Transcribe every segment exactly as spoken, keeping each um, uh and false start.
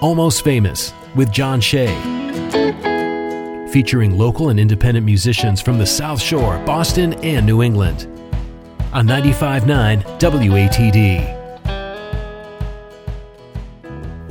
Almost Famous with John Shea, featuring local and independent musicians from the South Shore, Boston, and New England on ninety-five point nine W A T D.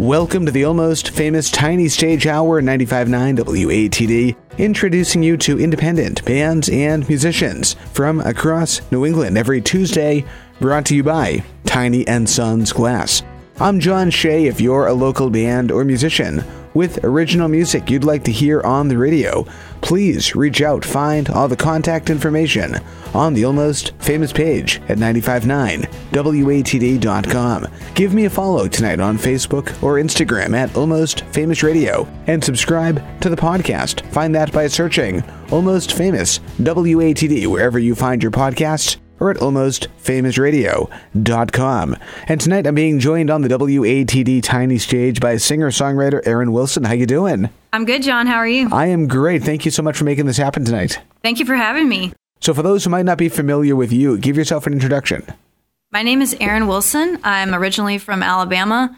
Welcome to the Almost Famous Tiny Stage Hour, ninety-five point nine W A T D, introducing you to independent bands and musicians from across New England every Tuesday, brought to you by Tiny and Son's Glass. I'm John Shea. If you're a local band or musician with original music you'd like to hear on the radio, please reach out. Find all the contact information on the Almost Famous page at ninety-five point nine W A T D dot com. Give me a follow tonight on Facebook or Instagram at Almost Famous Radio, and subscribe to the podcast. Find that by searching Almost Famous W A T D wherever you find your podcasts, or at almost famous radio dot com. And tonight I'm being joined on the W A T D Tiny Stage by singer-songwriter Erin Wilson. How you doing? I'm good, John. How are you? I am great. Thank you so much for making this happen tonight. Thank you for having me. So for those who might not be familiar with you, give yourself an introduction. My name is Erin Wilson. I'm originally from Alabama.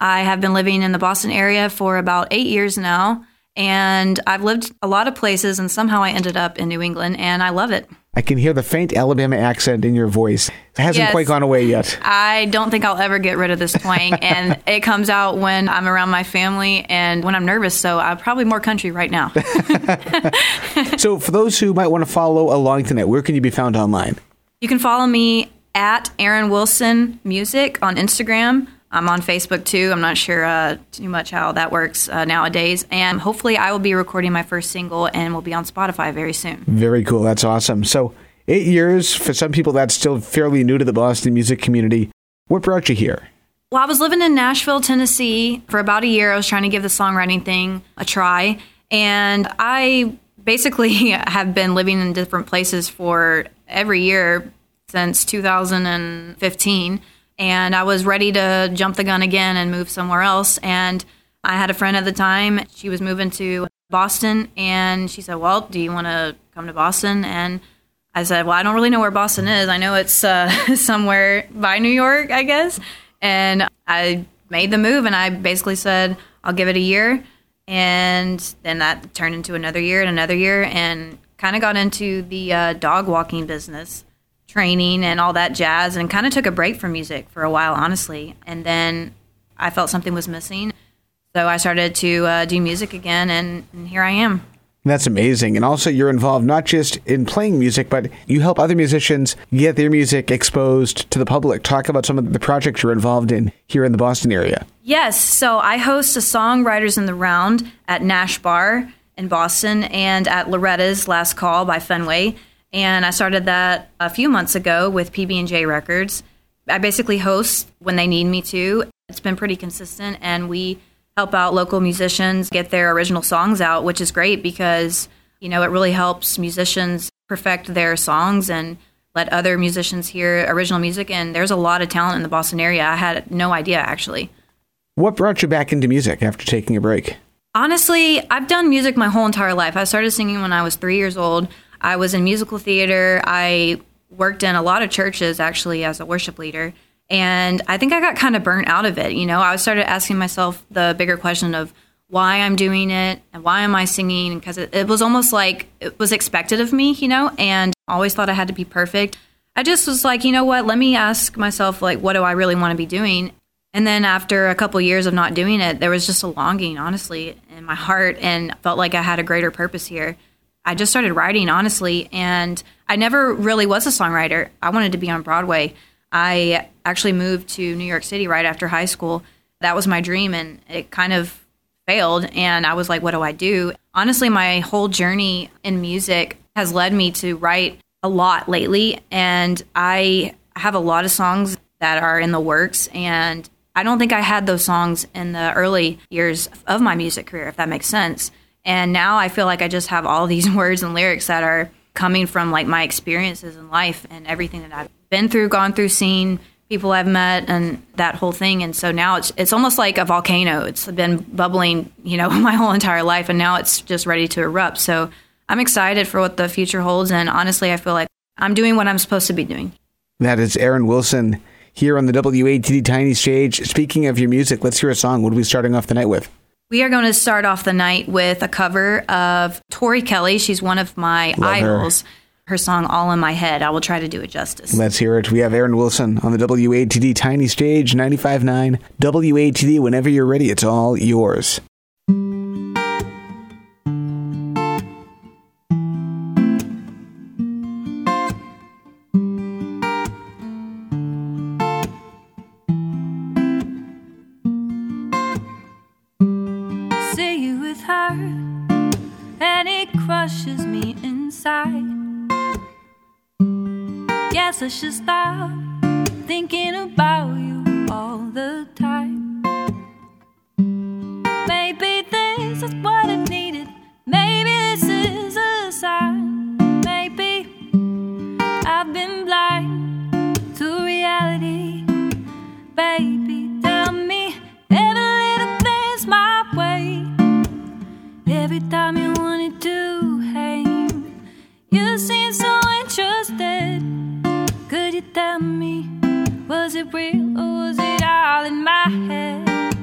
I have been living in the Boston area for about eight years now, and I've lived a lot of places, and somehow I ended up in New England, and I love it. I can hear the faint Alabama accent in your voice. It hasn't yes, quite gone away yet. I don't think I'll ever get rid of this twang, and it comes out when I'm around my family and when I'm nervous, so I'm probably more country right now. So for those who might want to follow along tonight, where can you be found online? You can follow me at Erin Wilson Music on Instagram. I'm on Facebook, too. I'm not sure uh, too much how that works uh, nowadays. And hopefully I will be recording my first single and will be on Spotify very soon. Very cool. That's awesome. So eight years, for some people, that's still fairly new to the Boston music community. What brought you here? Well, I was living in Nashville, Tennessee for about a year. I was trying to give the songwriting thing a try. And I basically have been living in different places for every year since two thousand fifteen. And I was ready to jump the gun again and move somewhere else. And I had a friend at the time. She was moving to Boston. And she said, well, do you want to come to Boston? And I said, well, I don't really know where Boston is. I know it's uh, somewhere by New York, I guess. And I made the move. And I basically said, I'll give it a year. And then that turned into another year and another year. And kind of got into the uh, dog walking business, training and all that jazz, and kind of took a break from music for a while, honestly. And then I felt something was missing. So I started to uh, do music again, and, and here I am. That's amazing. And also you're involved not just in playing music, but you help other musicians get their music exposed to the public. Talk about some of the projects you're involved in here in the Boston area. Yes. So I host a Songwriters in the Round at Nash Bar in Boston and at Loretta's Last Call by Fenway. And I started that a few months ago with P B and J Records. I basically host when they need me to. It's been pretty consistent, and we help out local musicians get their original songs out, which is great because, you know, it really helps musicians perfect their songs and let other musicians hear original music. And there's a lot of talent in the Boston area. I had no idea, actually. What brought you back into music after taking a break? Honestly, I've done music my whole entire life. I started singing when I was three years old. I was in musical theater. I worked in a lot of churches, actually, as a worship leader. And I think I got kind of burnt out of it. You know, I started asking myself the bigger question of why I'm doing it and why am I singing? Because it, it was almost like it was expected of me, you know, and I always thought I had to be perfect. I just was like, you know what, let me ask myself, like, what do I really want to be doing? And then after a couple years of not doing it, there was just a longing, honestly, in my heart, and felt like I had a greater purpose here. I just started writing, honestly, and I never really was a songwriter. I wanted to be on Broadway. I actually moved to New York City right after high school. That was my dream, and it kind of failed, and I was like, what do I do? Honestly, my whole journey in music has led me to write a lot lately, and I have a lot of songs that are in the works, and I don't think I had those songs in the early years of my music career, if that makes sense. And now I feel like I just have all these words and lyrics that are coming from like my experiences in life and everything that I've been through, gone through, seen, people I've met, and that whole thing. And so now it's it's almost like a volcano. It's been bubbling, you know, my whole entire life, and now it's just ready to erupt. So I'm excited for what the future holds. And honestly, I feel like I'm doing what I'm supposed to be doing. That is Erin Wilson here on the W A T D Tiny Stage. Speaking of your music, let's hear a song. What are we starting off the night with? We are going to start off the night with a cover of Tori Kelly. She's one of my Love idols. Her. her song All in My Head. I will try to do it justice. Let's hear it. We have Erin Wilson on the W A T D Tiny Stage, ninety-five point nine W A T D. Whenever you're ready, it's all yours. I should stop thinking about you all the time. Maybe this is what I needed. Maybe this is a sign. Maybe I've been blind to reality. Baby, tell me every little thing's my way. Every time you wanted to hang, you seem so interested. Could you tell me, was it real or was it all in my head?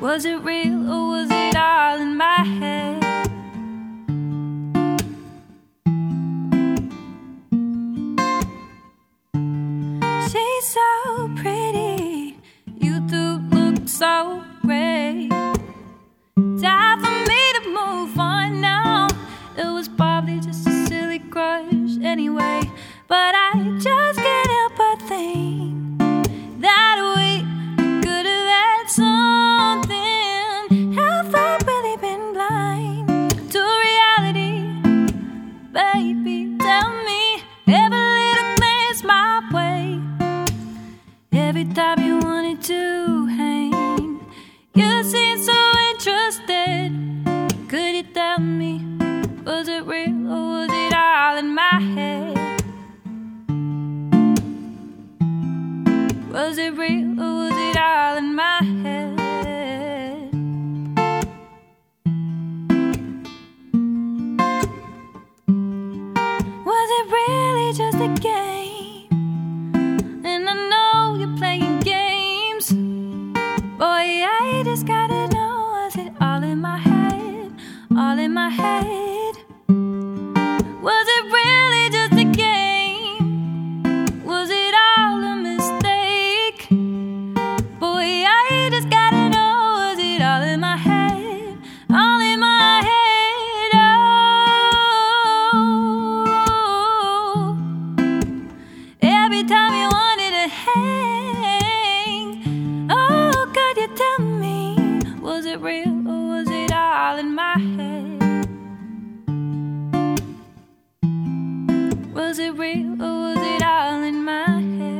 Was it real or was it all in my head? She's so pretty, you do look so great. Time for me to move on now. It was probably just a silly crush anyway, but I just can't help but think that we could have had something. Have I really been blind to reality? Baby, tell me every little thing's my way. Every time you wanted to hang, you seemed so interested. Could you tell me? Was it real or was it all in my head? Was it real or was it all in my head? Was it really just a game? And I know you're playing games. Boy, I just gotta know, was it all in my head? All in my head? Was it really just a game? Was it all a mistake? Boy, I just gotta know, was it all in my head? All in my head, oh. Every time you wanted to hang, oh, could you tell me, was it real or was it all in my head? Was it real or was it all in my head?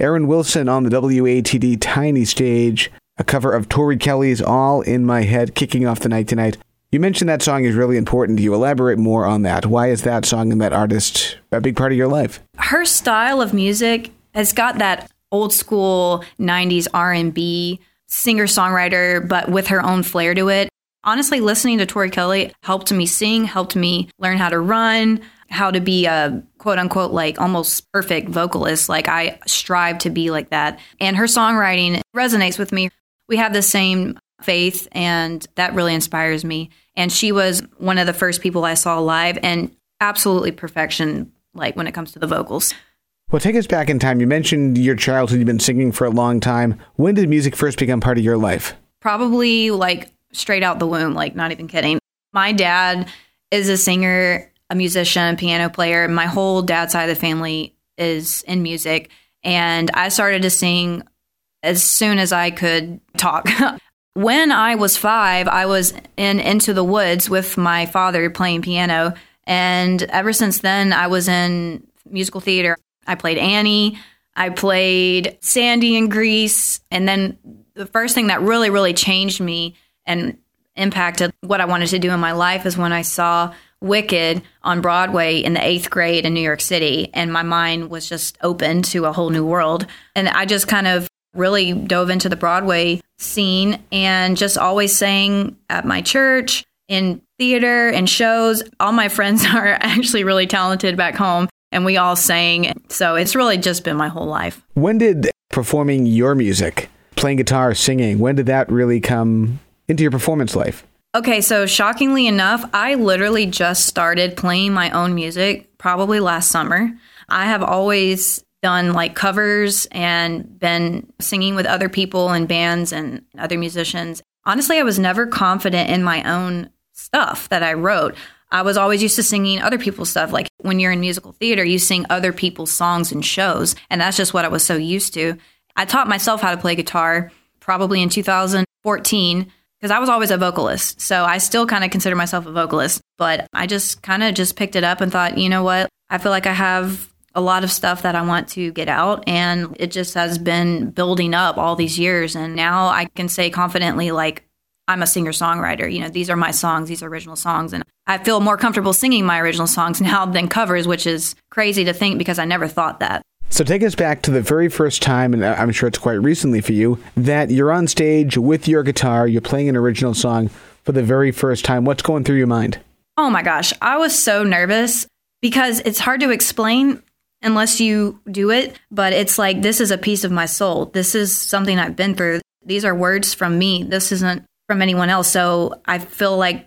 Erin Wilson on the W A T D Tiny Stage, a cover of Tori Kelly's All in My Head, kicking off the night tonight. You mentioned that song is really important. Do you elaborate more on that? Why is that song and that artist a big part of your life? Her style of music has got that old school nineties R and B singer-songwriter, but with her own flair to it. Honestly, listening to Tori Kelly helped me sing, helped me learn how to run, how to be a quote-unquote like almost perfect vocalist. Like I strive to be like that. And her songwriting resonates with me. We have the same faith, and that really inspires me. And she was one of the first people I saw live, and absolutely perfection, like when it comes to the vocals. Well, take us back in time. You mentioned your childhood. You've been singing for a long time. When did music first become part of your life? Probably like straight out the womb, like not even kidding. My dad is a singer, a musician, piano player. My whole dad's side of the family is in music. And I started to sing as soon as I could talk. When I was five, I was in Into the Woods with my father playing piano. And ever since then, I was in musical theater. I played Annie, I played Sandy in Grease, and then the first thing that really, really changed me and impacted what I wanted to do in my life is when I saw Wicked on Broadway in the eighth grade in New York City, and my mind was just open to a whole new world. And I just kind of really dove into the Broadway scene and just always sang at my church, in theater, and shows. All my friends are actually really talented back home, and we all sang. So it's really just been my whole life. When did performing your music, playing guitar, singing, when did that really come into your performance life? Okay, so shockingly enough, I literally just started playing my own music probably last summer. I have always done like covers and been singing with other people and bands and other musicians. Honestly, I was never confident in my own stuff that I wrote. I was always used to singing other people's stuff. Like when you're in musical theater, you sing other people's songs and shows. And that's just what I was so used to. I taught myself how to play guitar probably in two thousand fourteen because I was always a vocalist. So I still kind of consider myself a vocalist. But I just kind of just picked it up and thought, you know what? I feel like I have a lot of stuff that I want to get out, and it just has been building up all these years. And now I can say confidently, like, I'm a singer-songwriter. You know, these are my songs. These are original songs. And I feel more comfortable singing my original songs now than covers, which is crazy to think because I never thought that. So take us back to the very first time, and I'm sure it's quite recently for you, that you're on stage with your guitar, you're playing an original song for the very first time. What's going through your mind? Oh my gosh. I was so nervous because it's hard to explain unless you do it, but it's like, this is a piece of my soul. This is something I've been through. These are words from me. This isn't from anyone else. So I feel like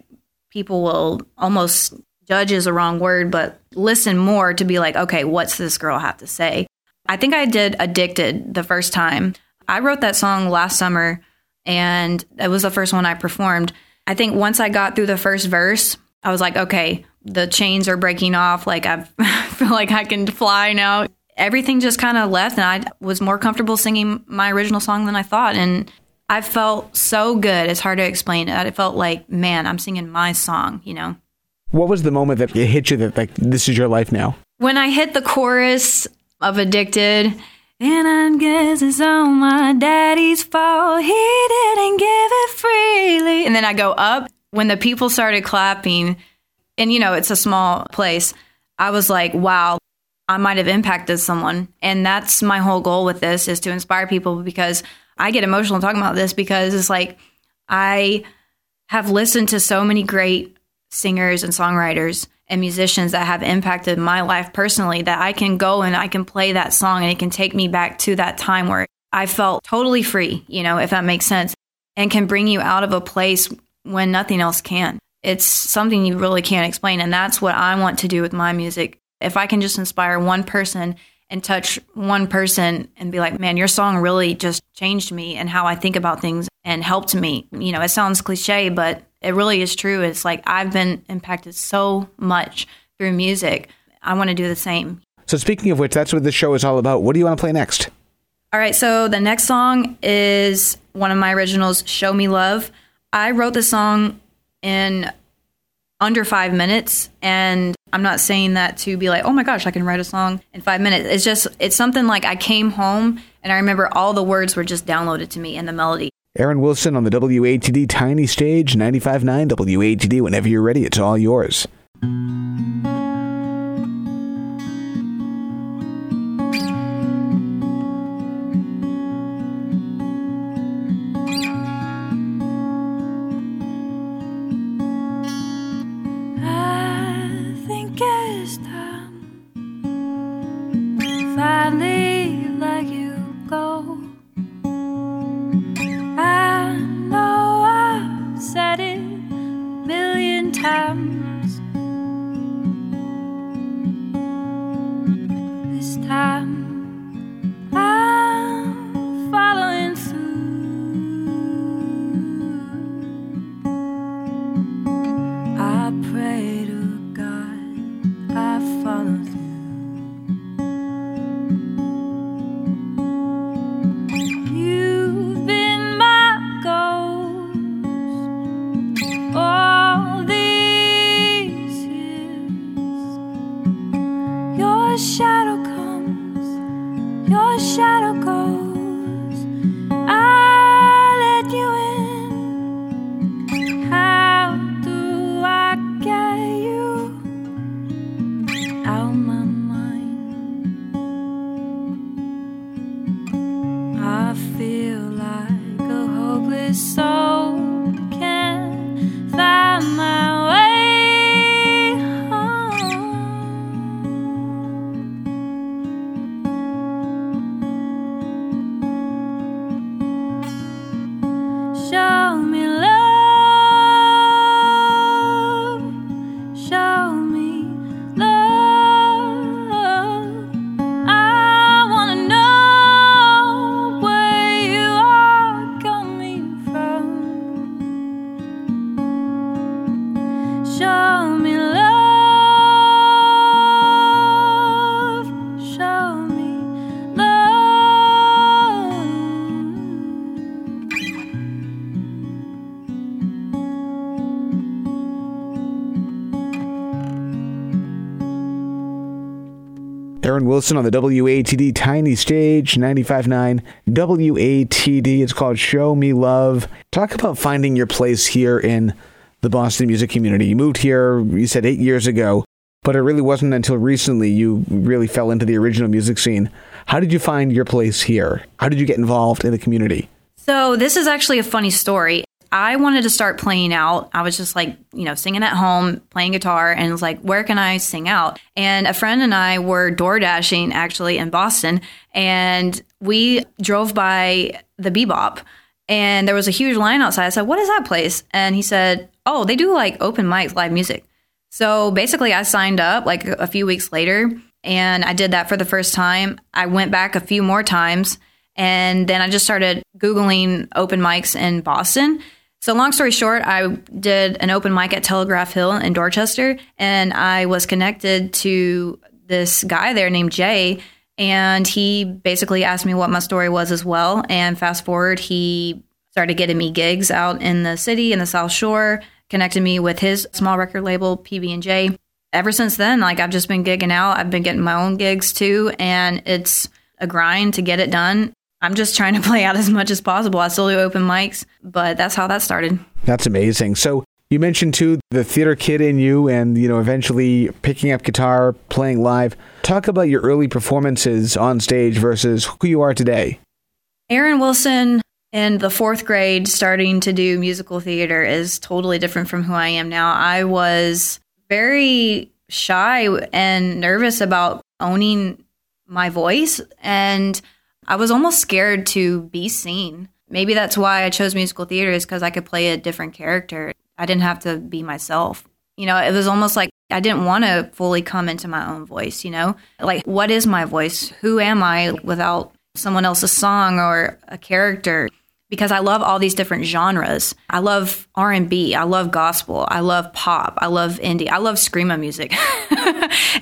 people will almost, judge is a wrong word, but listen more to be like, okay, what's this girl have to say? I think I did Addicted the first time. I wrote that song last summer, and it was the first one I performed. I think once I got through the first verse, I was like, okay, the chains are breaking off. Like I've, I feel like I can fly now. Everything just kind of left, and I was more comfortable singing my original song than I thought. And I felt so good. It's hard to explain. It felt like, man, I'm singing my song, you know? What was the moment that it hit you that, like, this is your life now? When I hit the chorus of Addicted, and I guess it's all my daddy's fault, he didn't give it freely. And then I go up. When the people started clapping, and, you know, it's a small place, I was like, wow, I might have impacted someone. And that's my whole goal with this, is to inspire people, because I get emotional talking about this, because it's like I have listened to so many great singers and songwriters and musicians that have impacted my life personally, that I can go and I can play that song and it can take me back to that time where I felt totally free, you know, if that makes sense, and can bring you out of a place when nothing else can. It's something you really can't explain. And that's what I want to do with my music. If I can just inspire one person and touch one person and be like, man, your song really just changed me and how I think about things and helped me. You know, it sounds cliche, but it really is true. It's like I've been impacted so much through music. I want to do the same. So speaking of which, that's what this show is all about. What do you want to play next? All right. So the next song is one of my originals, Show Me Love. I wrote the song in under five minutes. And I'm not saying that to be like, oh my gosh, I can write a song in five minutes. It's just, it's something like I came home and I remember all the words were just downloaded to me and the melody. Erin Wilson on the W A T D Tiny Stage, ninety-five point nine W A T D. Whenever you're ready, it's all yours. I feel Erin Wilson on the W A T D Tiny Stage, ninety-five point nine W A T D. It's called Show Me Love. Talk about finding your place here in the Boston music community. You moved here, you said, eight years ago, but it really wasn't until recently you really fell into the original music scene. How did you find your place here? How did you get involved in the community? So this is actually a funny story. I wanted to start playing out. I was just like, you know, singing at home, playing guitar, and was like, where can I sing out? And a friend and I were door dashing actually in Boston, and we drove by the Bebop, and there was a huge line outside. I said, what is that place? And he said, oh, they do like open mics, live music. So basically I signed up like a few weeks later, and I did that for the first time. I went back a few more times, and then I just started Googling open mics in Boston. So long story short, I did an open mic at Telegraph Hill in Dorchester, and I was connected to this guy there named Jay, and he basically asked me what my story was as well. And fast forward, he started getting me gigs out in the city, in the South Shore, connected me with his small record label, P B and J. Ever since then, like, I've just been gigging out. I've been getting my own gigs too, and it's a grind to get it done. I'm just trying to play out as much as possible. I still do open mics, but that's how that started. That's amazing. So you mentioned, too, the theater kid in you and, you know, eventually picking up guitar, playing live. Talk about your early performances on stage versus who you are today. Erin Wilson in the fourth grade starting to do musical theater is totally different from who I am now. I was very shy and nervous about owning my voice, and I was almost scared to be seen. Maybe that's why I chose musical theater, is because I could play a different character. I didn't have to be myself. You know, it was almost like I didn't want to fully come into my own voice, you know? Like, what is my voice? Who am I without someone else's song or a character? Because I love all these different genres. I love R and B. I love gospel. I love pop. I love indie. I love screamo music.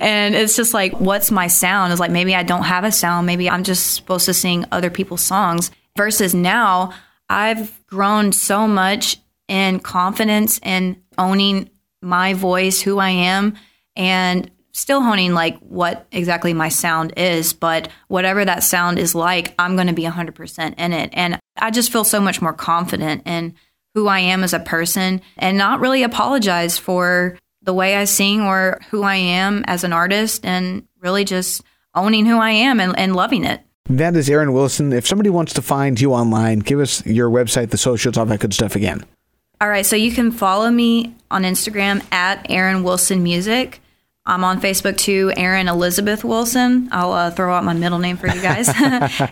And it's just like, what's my sound? It's like, maybe I don't have a sound. Maybe I'm just supposed to sing other people's songs. Versus now, I've grown so much in confidence and owning my voice, who I am, and still honing like what exactly my sound is, but whatever that sound is like, I'm going to be one hundred percent in it. And I just feel so much more confident in who I am as a person, and not really apologize for the way I sing or who I am as an artist, and really just owning who I am and, and loving it. That is Erin Wilson. If somebody wants to find you online, give us your website, the socials, all that good stuff again. All right. So you can follow me on Instagram at Erin Wilson Music. I'm on Facebook too, Erin Elizabeth Wilson. I'll uh, throw out my middle name for you guys.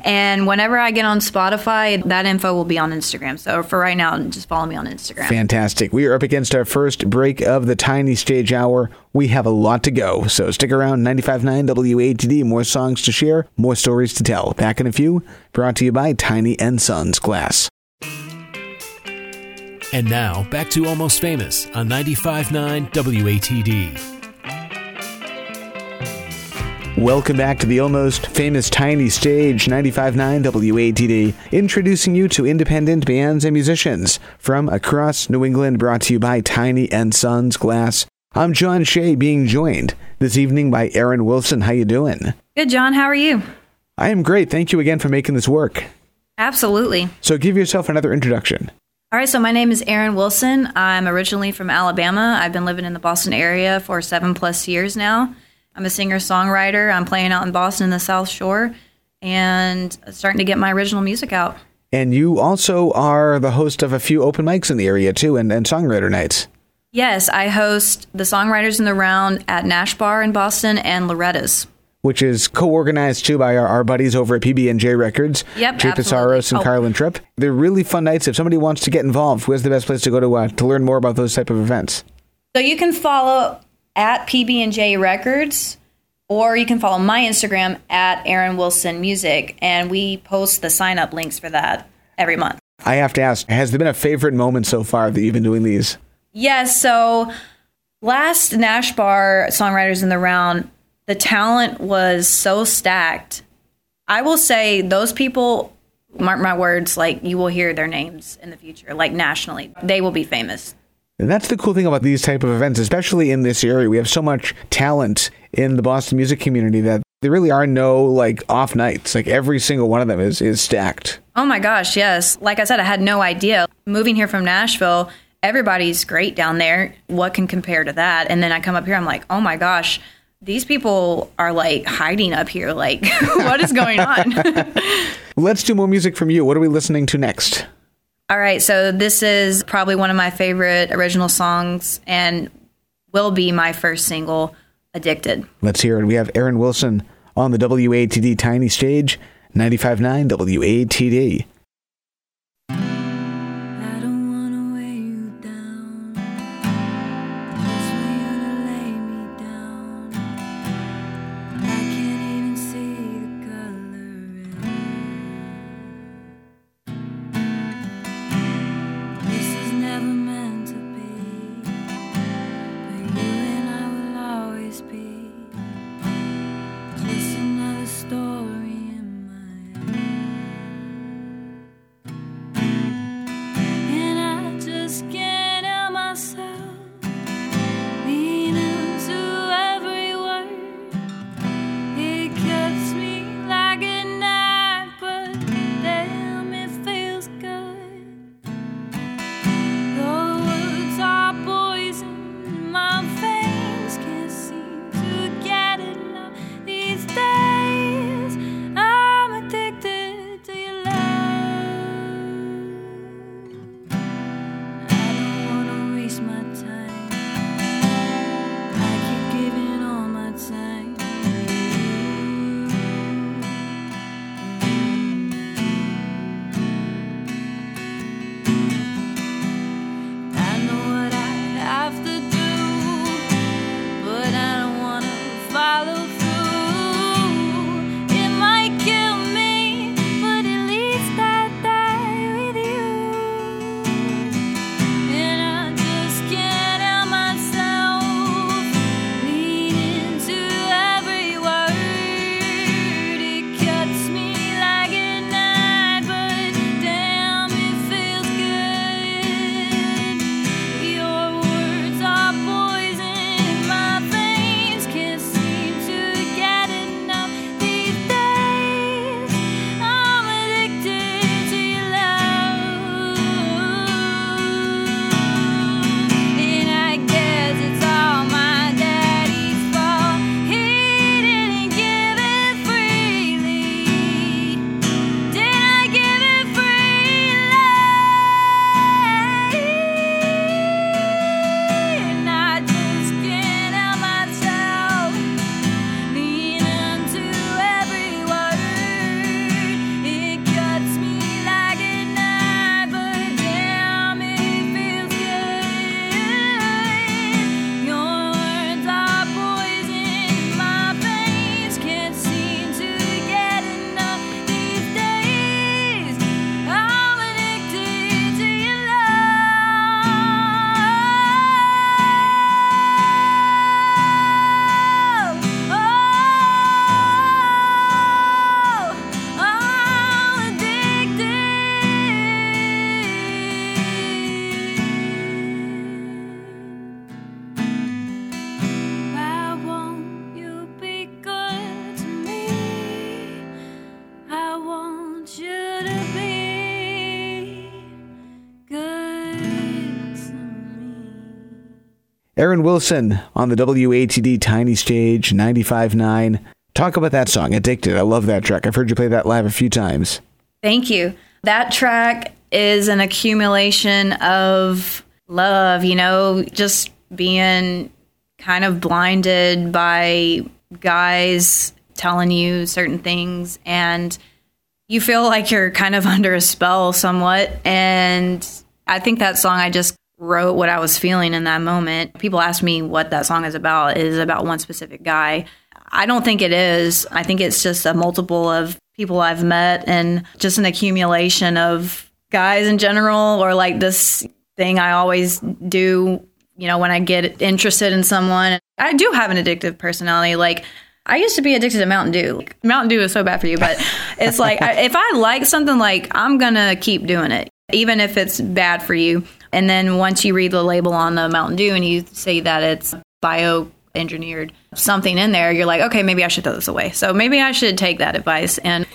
And whenever I get on Spotify, that info will be on Instagram. So for right now, just follow me on Instagram. Fantastic. We are up against our first break of the Tiny Stage Hour. We have a lot to go. So stick around. ninety-five point nine W A T D. More songs to share, more stories to tell. Back in a few. Brought to you by Tiny and Son's Glass. And now, back to Almost Famous on ninety-five point nine W A T D. Welcome back to the Almost Famous Tiny Stage, ninety-five point nine W A T D, introducing you to independent bands and musicians from across New England, brought to you by Tiny and Son's Glass. I'm John Shea, being joined this evening by Erin Wilson. How you doing? Good, John. How are you? I am great. Thank you again for making this work. Absolutely. So give yourself another introduction. All right, so my name is Erin Wilson. I'm originally from Alabama. I've been living in the Boston area for seven plus years now. I'm a singer-songwriter. I'm playing out in Boston in the South Shore and starting to get my original music out. And you also are the host of a few open mics in the area, too, and, and songwriter nights. Yes, I host the Songwriters in the Round at Nash Bar in Boston and Loretta's. Which is co-organized, too, by our, our buddies over at P B and J Records. Yep, Jay Pizarros and oh. Carlin Tripp. They're really fun nights. If somebody wants to get involved, where's the best place to go to uh, to learn more about those type of events? So you can follow at P B and J Records, or you can follow my Instagram at Erin Wilson Music, and we post the sign-up links for that every month. I have to ask, has there been a favorite moment so far that you've been doing these? Yes, so last Nash Bar Songwriters in the Round, the talent was so stacked. I will say those people, mark my words, like you will hear their names in the future, like nationally. They will be famous. And that's the cool thing about these type of events, especially in this area. We have so much talent in the Boston music community that There really are no like off nights. Like every single one of them is is stacked. Oh my gosh, yes. Like I said, I had no idea. Moving here from Nashville, everybody's great down there. What can compare to that? And then I come up here, I'm like, oh my gosh, these people are like hiding up here. Like, what is going on? Let's do more music from you. What are we listening to next? All right. So this is probably one of my favorite original songs and will be my first single, Addicted. Let's hear it. We have Erin Wilson on the W A T D Tiny Stage, ninety-five point nine W A T D. Erin Wilson on the W A T D Tiny Stage, ninety-five point nine. Talk about that song, Addicted. I love that track. I've heard you play that live a few times. Thank you. That track is an accumulation of love, you know, just being kind of blinded by guys telling you certain things. And you feel like you're kind of under a spell somewhat. And I think that song, I just wrote what I was feeling in that moment. People ask me what that song is about. It is about one specific guy. I don't think it is. I think it's just a multiple of people I've met and just an accumulation of guys in general, or like this thing I always do, you know, when I get interested in someone. I do have an addictive personality. Like, I used to be addicted to Mountain Dew. Like, Mountain Dew is so bad for you, but it's like, I, if I like something, like, I'm going to keep doing it, even if it's bad for you. And then once you read the label on the Mountain Dew and you see that it's bio engineered something in there, you're like, okay, maybe I should throw this away. So maybe I should take that advice and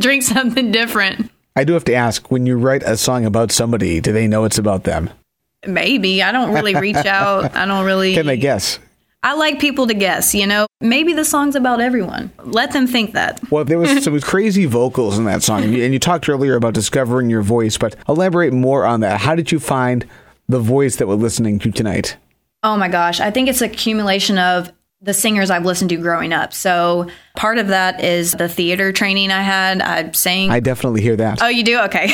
drink something different. I do have to ask, when you write a song about somebody, do they know it's about them? Maybe. I don't really reach out. I don't really. Can they guess? I like people to guess, you know. Maybe the song's about everyone. Let them think that. Well, there was some crazy vocals in that song. And you, and you talked earlier about discovering your voice, but elaborate more on that. How did you find the voice that we're listening to tonight? Oh, my gosh. I think it's an accumulation of the singers I've listened to growing up. So part of that is the theater training I had. I sang. I definitely hear that. Oh, you do? Okay.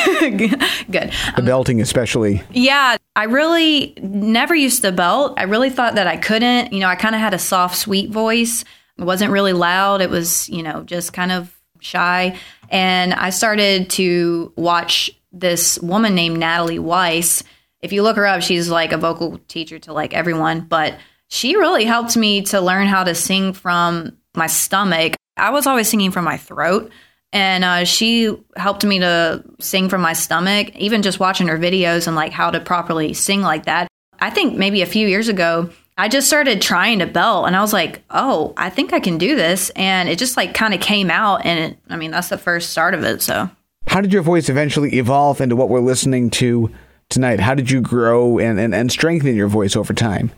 Good. The belting especially. Um, yeah. I really never used to belt. I really thought that I couldn't. You know, I kind of had a soft, sweet voice. It wasn't really loud. It was, you know, just kind of shy. And I started to watch this woman named Natalie Weiss. If you look her up, she's like a vocal teacher to like everyone, but she really helped me to learn how to sing from my stomach. I was always singing from my throat, and uh, she helped me to sing from my stomach, even just watching her videos and like how to properly sing like that. I think maybe a few years ago, I just started trying to belt, and I was like, oh, I think I can do this. And it just like kind of came out, and it, I mean, that's the first start of it. So how did your voice eventually evolve into what we're listening to tonight? How did you grow and, and, and strengthen your voice over time?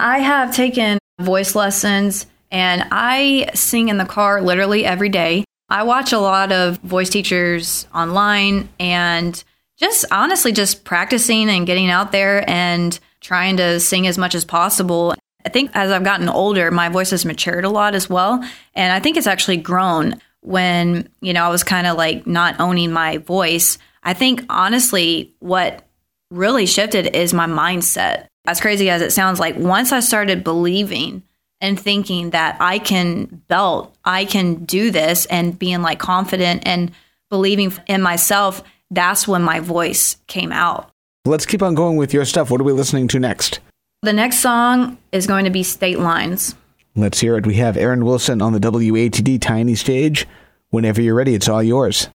I have taken voice lessons, and I sing in the car literally every day. I watch a lot of voice teachers online, and just honestly just practicing and getting out there and trying to sing as much as possible. I think as I've gotten older, my voice has matured a lot as well. And I think it's actually grown when, you know, I was kind of like not owning my voice. I think honestly what really shifted is my mindset. As crazy as it sounds, like once I started believing and thinking that I can belt, I can do this, and being like confident and believing in myself, that's when my voice came out. Let's keep on going with your stuff. What are we listening to next? The next song is going to be State Lines. Let's hear it. We have Erin Wilson on the W A T D Tiny Stage. Whenever you're ready, it's all yours.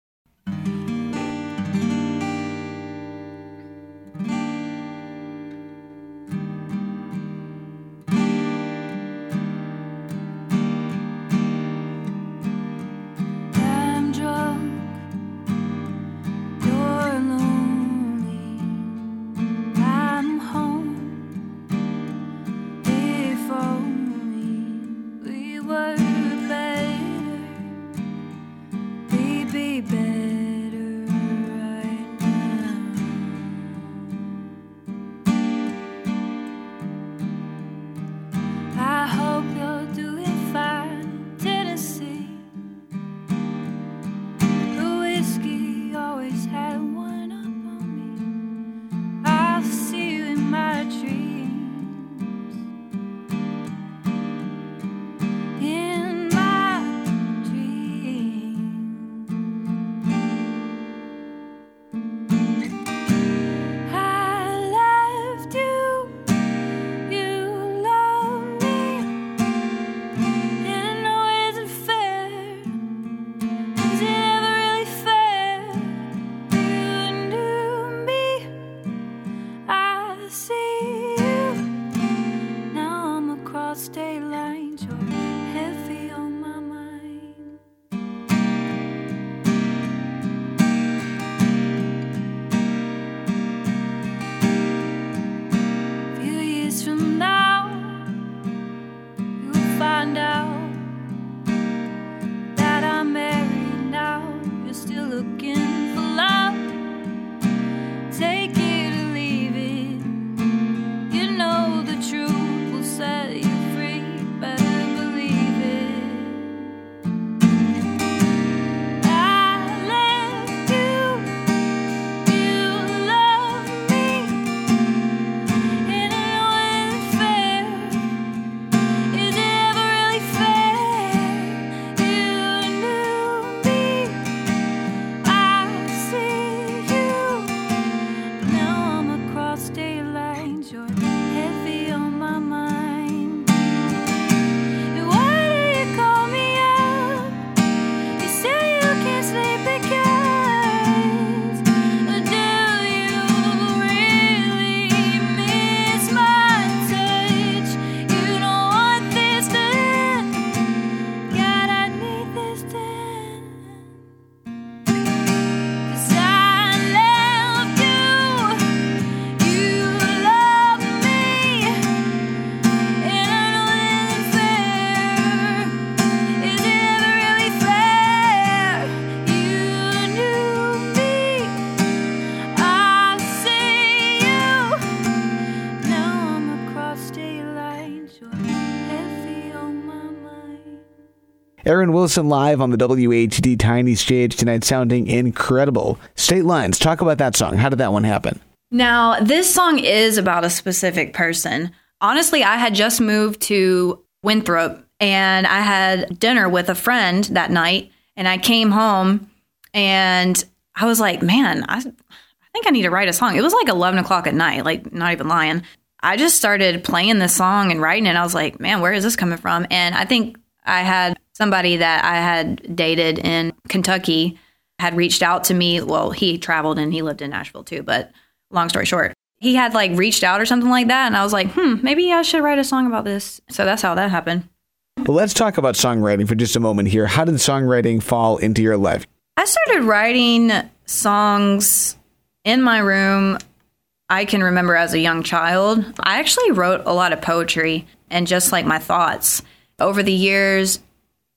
Erin Wilson live on the W A T D Tiny Stage tonight, sounding incredible. State Lines, talk about that song. How did that one happen? Now, this song is about a specific person. Honestly, I had just moved to Winthrop, and I had dinner with a friend that night, and I came home, and I was like, man, I, I think I need to write a song. It was like eleven o'clock at night, like not even lying. I just started playing this song and writing it. I was like, man, where is this coming from? And I think I had somebody that I had dated in Kentucky had reached out to me. Well, he traveled and he lived in Nashville too, but long story short, he had like reached out or something like that. And I was like, hmm, maybe I should write a song about this. So that's how that happened. Well, let's talk about songwriting for just a moment here. How did songwriting fall into your life? I started writing songs in my room. I can remember as a young child, I actually wrote a lot of poetry and just like my thoughts. Over the years,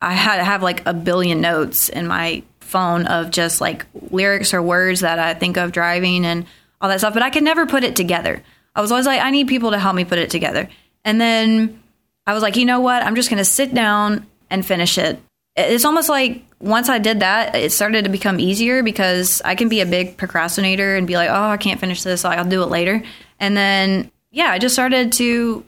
I had to have like a billion notes in my phone of just like lyrics or words that I think of driving and all that stuff. But I could never put it together. I was always like, I need people to help me put it together. And then I was like, you know what? I'm just going to sit down and finish it. It's almost like once I did that, it started to become easier because I can be a big procrastinator and be like, oh, I can't finish this. So I'll do it later. And then, yeah, I just started to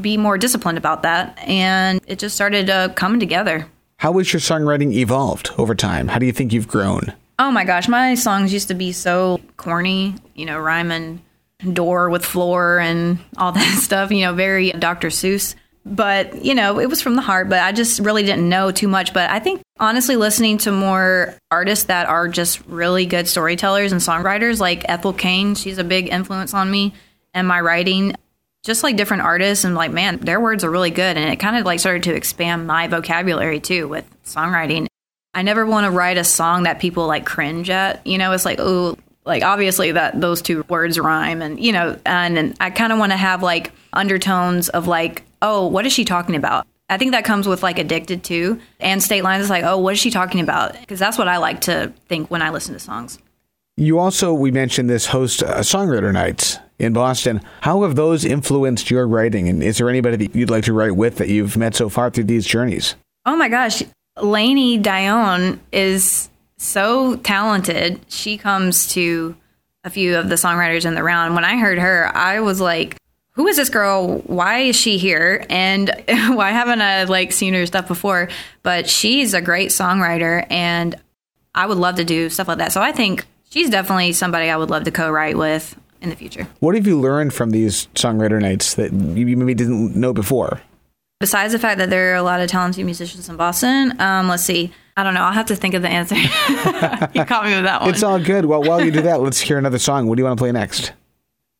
be more disciplined about that. And it just started uh, coming together. How has your songwriting evolved over time? How do you think you've grown? Oh, my gosh. My songs used to be so corny, you know, rhyming door with floor and all that stuff, you know, very Doctor Seuss. But, you know, it was from the heart, but I just really didn't know too much. But I think, honestly, listening to more artists that are just really good storytellers and songwriters, like Ethel Cain, she's a big influence on me and my writing, just like different artists. And like, man, their words are really good. And it kind of like started to expand my vocabulary, too, with songwriting. I never want to write a song that people like cringe at. You know, it's like, ooh, like obviously that those two words rhyme. And, you know, and, and I kind of want to have like undertones of like, oh, what is she talking about? I think that comes with like Addicted to and State Lines. It's like, oh, what is she talking about? Because that's what I like to think when I listen to songs. You also, we mentioned this, host uh, Songwriter Nights in Boston. How have those influenced your writing? And is there anybody that you'd like to write with that you've met so far through these journeys? Oh, my gosh. Lainey Dion is so talented. She comes to a few of the songwriters in the round. When I heard her, I was like, who is this girl? Why is she here? And why haven't I like seen her stuff before? But she's a great songwriter, and I would love to do stuff like that. So I think she's definitely somebody I would love to co-write with in the future. What have you learned from these songwriter nights that you maybe didn't know before? Besides the fact that there are a lot of talented musicians in Boston, um, let's see. I don't know. I'll have to think of the answer. You caught me with that one. It's all good. Well, while you do that, let's hear another song. What do you want to play next?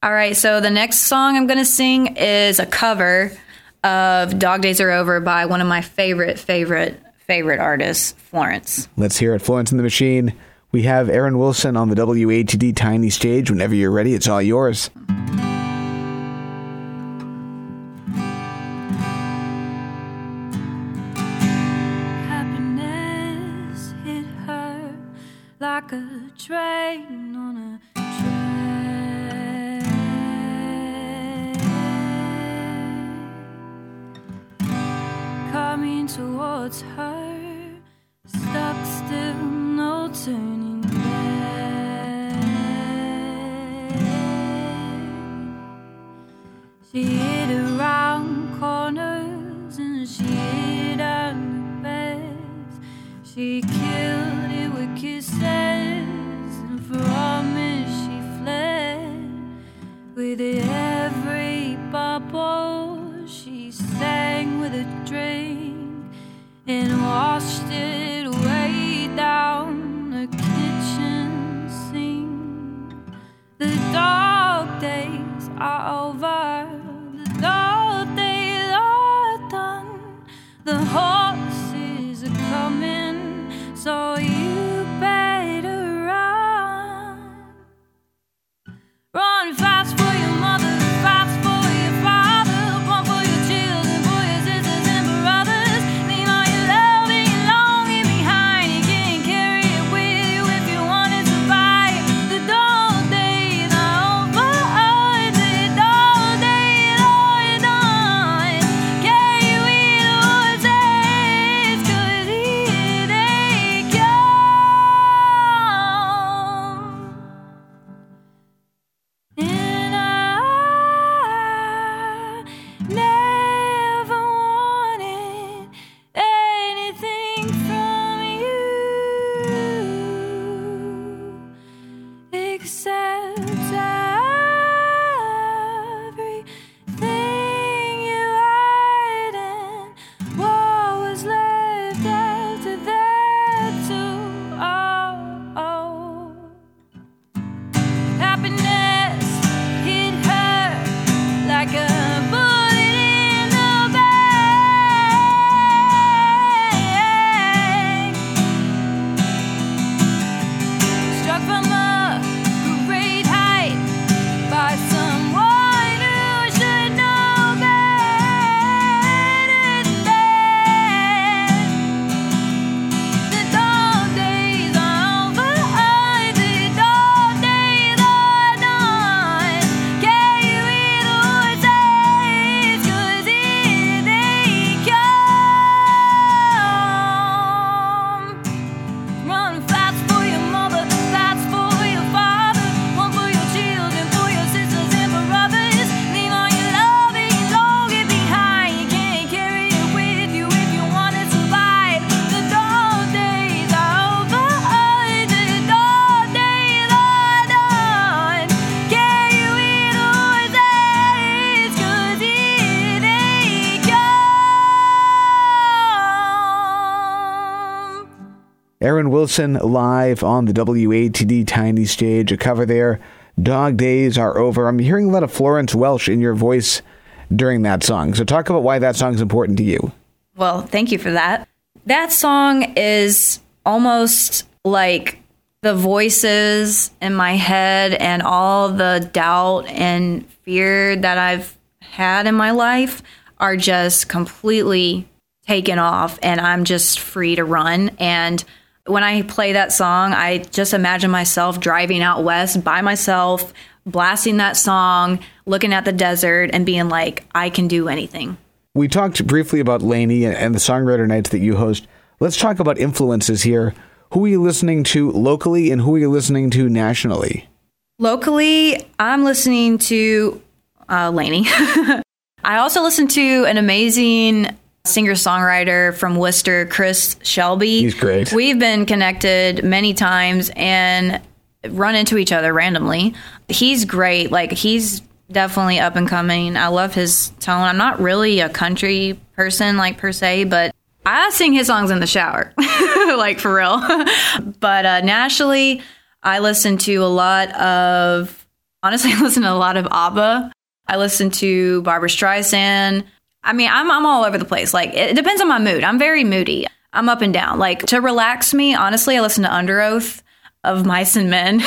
All right. So the next song I'm going to sing is a cover of Dog Days Are Over by one of my favorite, favorite, favorite artists, Florence. Let's hear it. Florence and the Machine. We have Erin Wilson on the W A T D Tiny Stage. Whenever you're ready, it's all yours. Like a train on a track, coming towards her, stuck still, no turning back. She hid around corners and she hid under beds. She killed it with kisses, and from it she fled. With every bubble she sang with a drink, and washed it way down the kitchen sink. The dog days are over, the dog days are done, the horses are coming, so you run fast for your mother, fast for your father, run for your children, for your sisters and brothers. Leave all your love and your longing behind. You can't carry it with you if you want to survive. The dog days are over, the dog days are done. Carry you in the woods Erin Wilson live on the W A T D Tiny Stage, a cover there. Dog Days Are Over. I'm hearing a lot of Florence Welsh in your voice during that song. So talk about why that song's important to you. Well, thank you for that. That song is almost like the voices in my head and all the doubt and fear that I've had in my life are just completely taken off, and I'm just free to run. And when I play that song, I just imagine myself driving out west by myself, blasting that song, looking at the desert and being like, I can do anything. We talked briefly about Lainey and the songwriter nights that you host. Let's talk about influences here. Who are you listening to locally and who are you listening to nationally? Locally, I'm listening to uh, Lainey. I also listen to an amazing singer-songwriter from Worcester, Chris Shelby. He's great. We've been connected many times and run into each other randomly. He's great. Like, he's definitely up and coming. I love his tone. I'm not really a country person, like, per se, but I sing his songs in the shower, like, for real. But uh, nationally, I listen to a lot of, honestly, I listen to a lot of ABBA. I listen to Barbra Streisand. I mean, I'm I'm all over the place. Like, it depends on my mood. I'm very moody. I'm up and down. Like, to relax me, honestly, I listen to Under Oath of Mice and Men.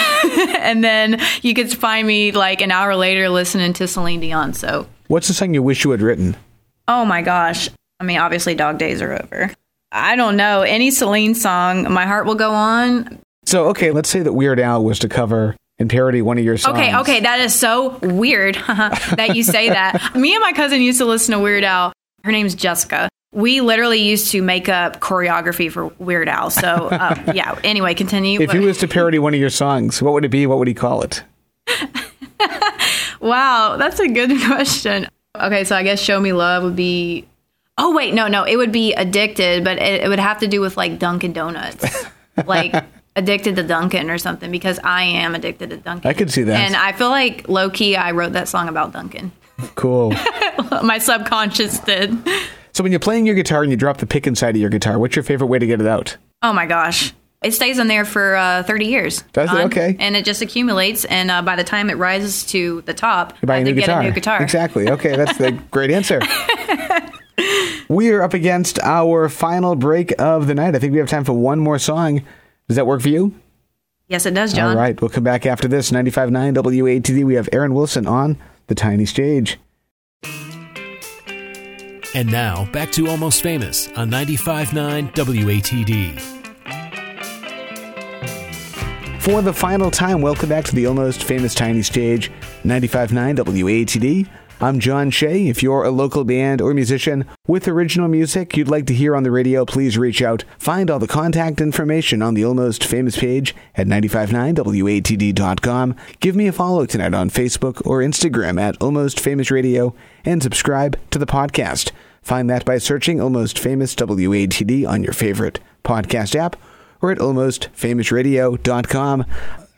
And then you could find me like an hour later listening to Celine Dion. So what's the song you wish you had written? Oh, my gosh. I mean, obviously, Dog Days Are Over. I don't know. Any Celine song, My Heart Will Go On. So, OK, let's say that Weird Al was to cover and parody one of your songs. Okay, okay, that is so weird that you say that. Me and my cousin used to listen to Weird Al. Her name's Jessica. We literally used to make up choreography for Weird Al. So, uh, yeah, anyway, continue. If he was to parody one of your songs, what would it be? What would he call it? Wow, that's a good question. Okay, so I guess Show Me Love would be... Oh, wait, no, no, it would be Addicted, but it, it would have to do with, like, Dunkin' Donuts. Like... Addicted to Dunkin' or something, because I am addicted to Dunkin'. I could see that. And I feel like, low-key, I wrote that song about Dunkin'. Cool. My subconscious did. So when you're playing your guitar and you drop the pick inside of your guitar, what's your favorite way to get it out? Oh, my gosh. It stays in there for uh, thirty years. Does it? Okay. And it just accumulates, and uh, by the time it rises to the top, you buy I have a new to guitar. get a new guitar. Exactly. Okay, that's the great answer. We are up against our final break of the night. I think we have time for one more song. Does that work for you? Yes, it does, John. All right. We'll come back after this. ninety-five point nine W A T D. We have Erin Wilson on the Tiny Stage. And now, back to Almost Famous on ninety-five point nine W A T D. For the final time, welcome back to the Almost Famous Tiny Stage, ninety-five point nine W A T D. I'm John Shea. If you're a local band or musician with original music you'd like to hear on the radio, please reach out. Find all the contact information on the Almost Famous page at ninety-five point nine W A T D dot com. Give me a follow tonight on Facebook or Instagram at Almost Famous Radio and subscribe to the podcast. Find that by searching Almost Famous W A T D on your favorite podcast app or at almost famous radio dot com.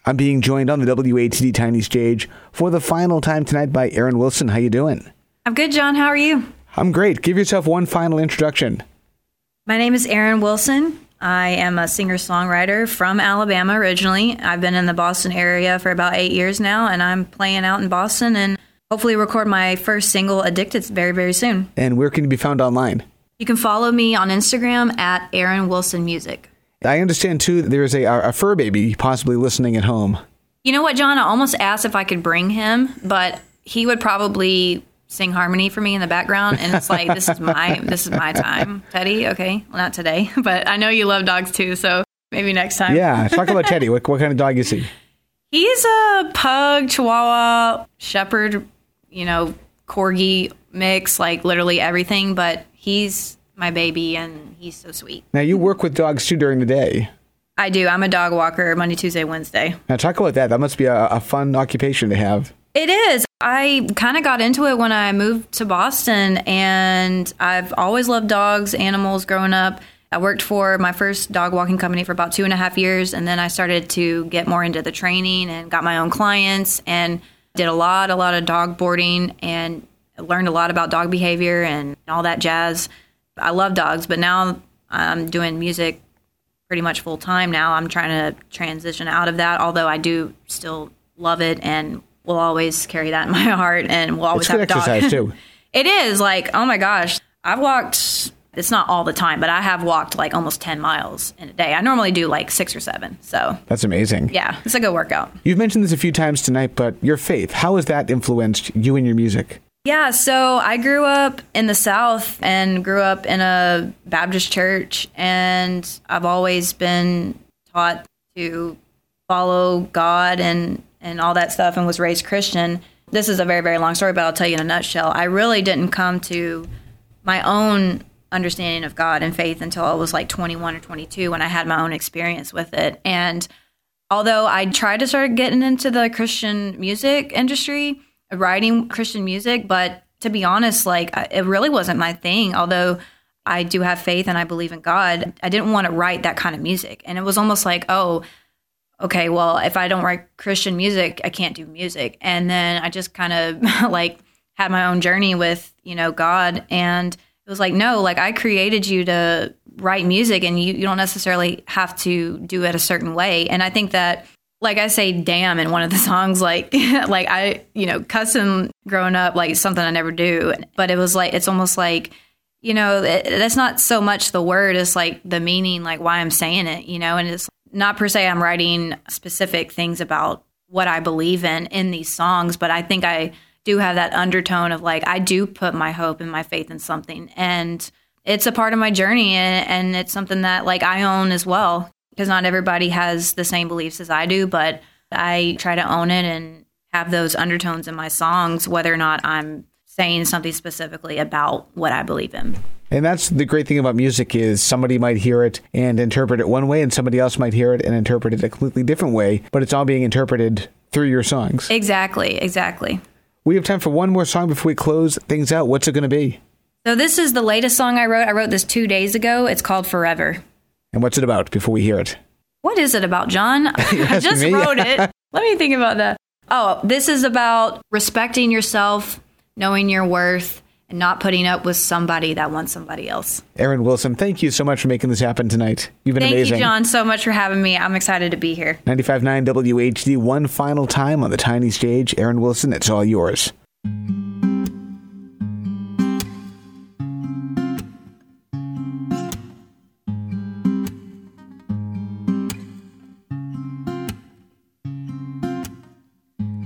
I'm being joined on the W A T D Tiny Stage for the final time tonight by Erin Wilson. How you doing? I'm good, John. How are you? I'm great. Give yourself one final introduction. My name is Erin Wilson. I am a singer-songwriter from Alabama originally. I've been in the Boston area for about eight years now, and I'm playing out in Boston and hopefully record my first single, Addicted, very, very soon. And where can you be found online? You can follow me on Instagram at Erin Wilson Music. I understand, too, there is a, a fur baby possibly listening at home. You know what, John? I almost asked if I could bring him, but he would probably sing harmony for me in the background. And it's like, this is my this is my time. Teddy, okay. Well, not today, but I know you love dogs, too, so maybe next time. Yeah. Talk about Teddy. What, what kind of dog is he? He's a pug, chihuahua, shepherd, you know, corgi mix, like literally everything, but he's... my baby, and he's so sweet. Now, you work with dogs, too, during the day. I do. I'm a dog walker Monday, Tuesday, Wednesday. Now, talk about that. That must be a, a fun occupation to have. It is. I kind of got into it when I moved to Boston, and I've always loved dogs, animals, growing up. I worked for my first dog walking company for about two and a half years, and then I started to get more into the training and got my own clients and did a lot, a lot of dog boarding and learned a lot about dog behavior and all that jazz. I love dogs, but now I'm doing music pretty much full time now. I'm trying to transition out of that, although I do still love it and will always carry that in my heart, and will always it's have a dog. Exercise too. It is like, oh my gosh, I've walked. It's not all the time, but I have walked like almost ten miles in a day. I normally do like six or seven. So that's amazing. Yeah, it's a good workout. You've mentioned this a few times tonight, but your faith, how has that influenced you and your music? Yeah, so I grew up in the South and grew up in a Baptist church, and I've always been taught to follow God and, and all that stuff, and was raised Christian. This is a very, very long story, but I'll tell you in a nutshell. I really didn't come to my own understanding of God and faith until I was like twenty-one or twenty-two, when I had my own experience with it. And although I tried to start getting into the Christian music industry, writing Christian music, but to be honest, like it really wasn't my thing. Although I do have faith and I believe in God, I didn't want to write that kind of music. And it was almost like, oh, okay, well, if I don't write Christian music, I can't do music. And then I just kind of like had my own journey with, you know, God, and it was like, no, like I created you to write music, and you, you don't necessarily have to do it a certain way. And I think that, like I say, damn, in one of the songs, like, like I, you know, cussing growing up, like something I never do. But it was like, it's almost like, you know, it, that's not so much the word, it's like the meaning, like why I'm saying it, you know, and it's not per se I'm writing specific things about what I believe in in these songs. But I think I do have that undertone of like, I do put my hope and my faith in something, and it's a part of my journey, and, and it's something that like I own as well, because not everybody has the same beliefs as I do, but I try to own it and have those undertones in my songs, whether or not I'm saying something specifically about what I believe in. And that's the great thing about music, is somebody might hear it and interpret it one way, and somebody else might hear it and interpret it a completely different way, but it's all being interpreted through your songs. Exactly, exactly. We have time for one more song before we close things out. What's it going to be? So this is the latest song I wrote. I wrote this two days ago. It's called Forever. And what's it about before we hear it? What is it about, John? I just me? wrote it. Let me think about that. Oh, this is about respecting yourself, knowing your worth, and not putting up with somebody that wants somebody else. Erin Wilson, thank you so much for making this happen tonight. You've been thank amazing. Thank you, John, so much for having me. I'm excited to be here. ninety-five point nine W A H D, one final time on the tiny stage. Erin Wilson, it's all yours.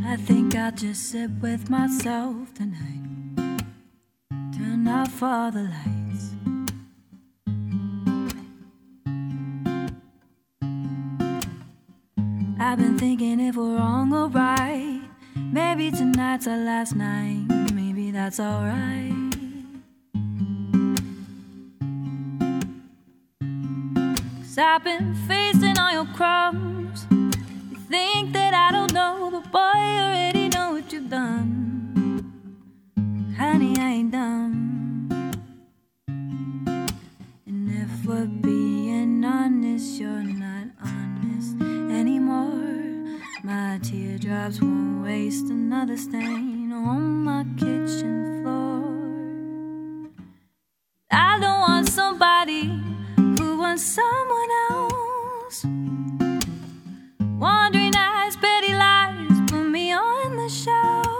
I think I'll just sit with myself tonight. Turn off all the lights. I've been thinking if we're wrong or right. Maybe tonight's our last night. Maybe that's alright. Cause I've been facing all your crumbs. You think that I don't know, but boy, you already know what you've done. Honey, I ain't dumb. And if we're being honest, you're not honest anymore. My teardrops won't waste another stain on my kitchen floor. I don't want somebody who wants someone else. Wandering eyes, petty lies, put me on the shelf.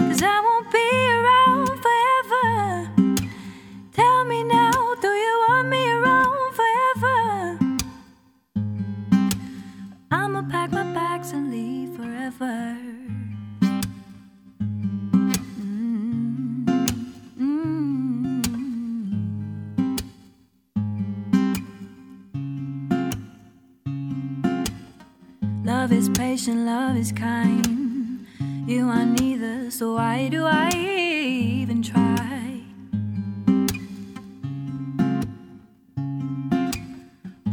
Cause I won't be around forever. Tell me now, do you want me around forever? I'ma pack my bags and leave forever. Mm-hmm. Love is patient, love is kind. You are neither, so why do I even try?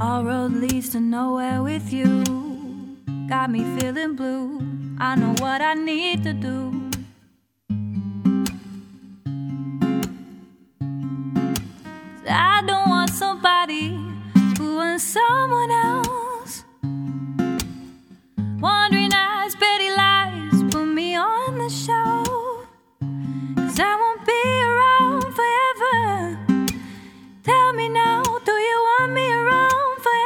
All road leads to nowhere with you. Got me feeling blue. I know what I need to do. I don't want somebody who wants someone else. Wandering eyes, petty lies. On the show, cause I won't be around forever. Tell me now, do you want me around forever?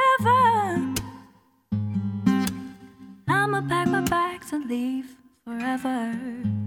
I'ma pack my bags and leave forever.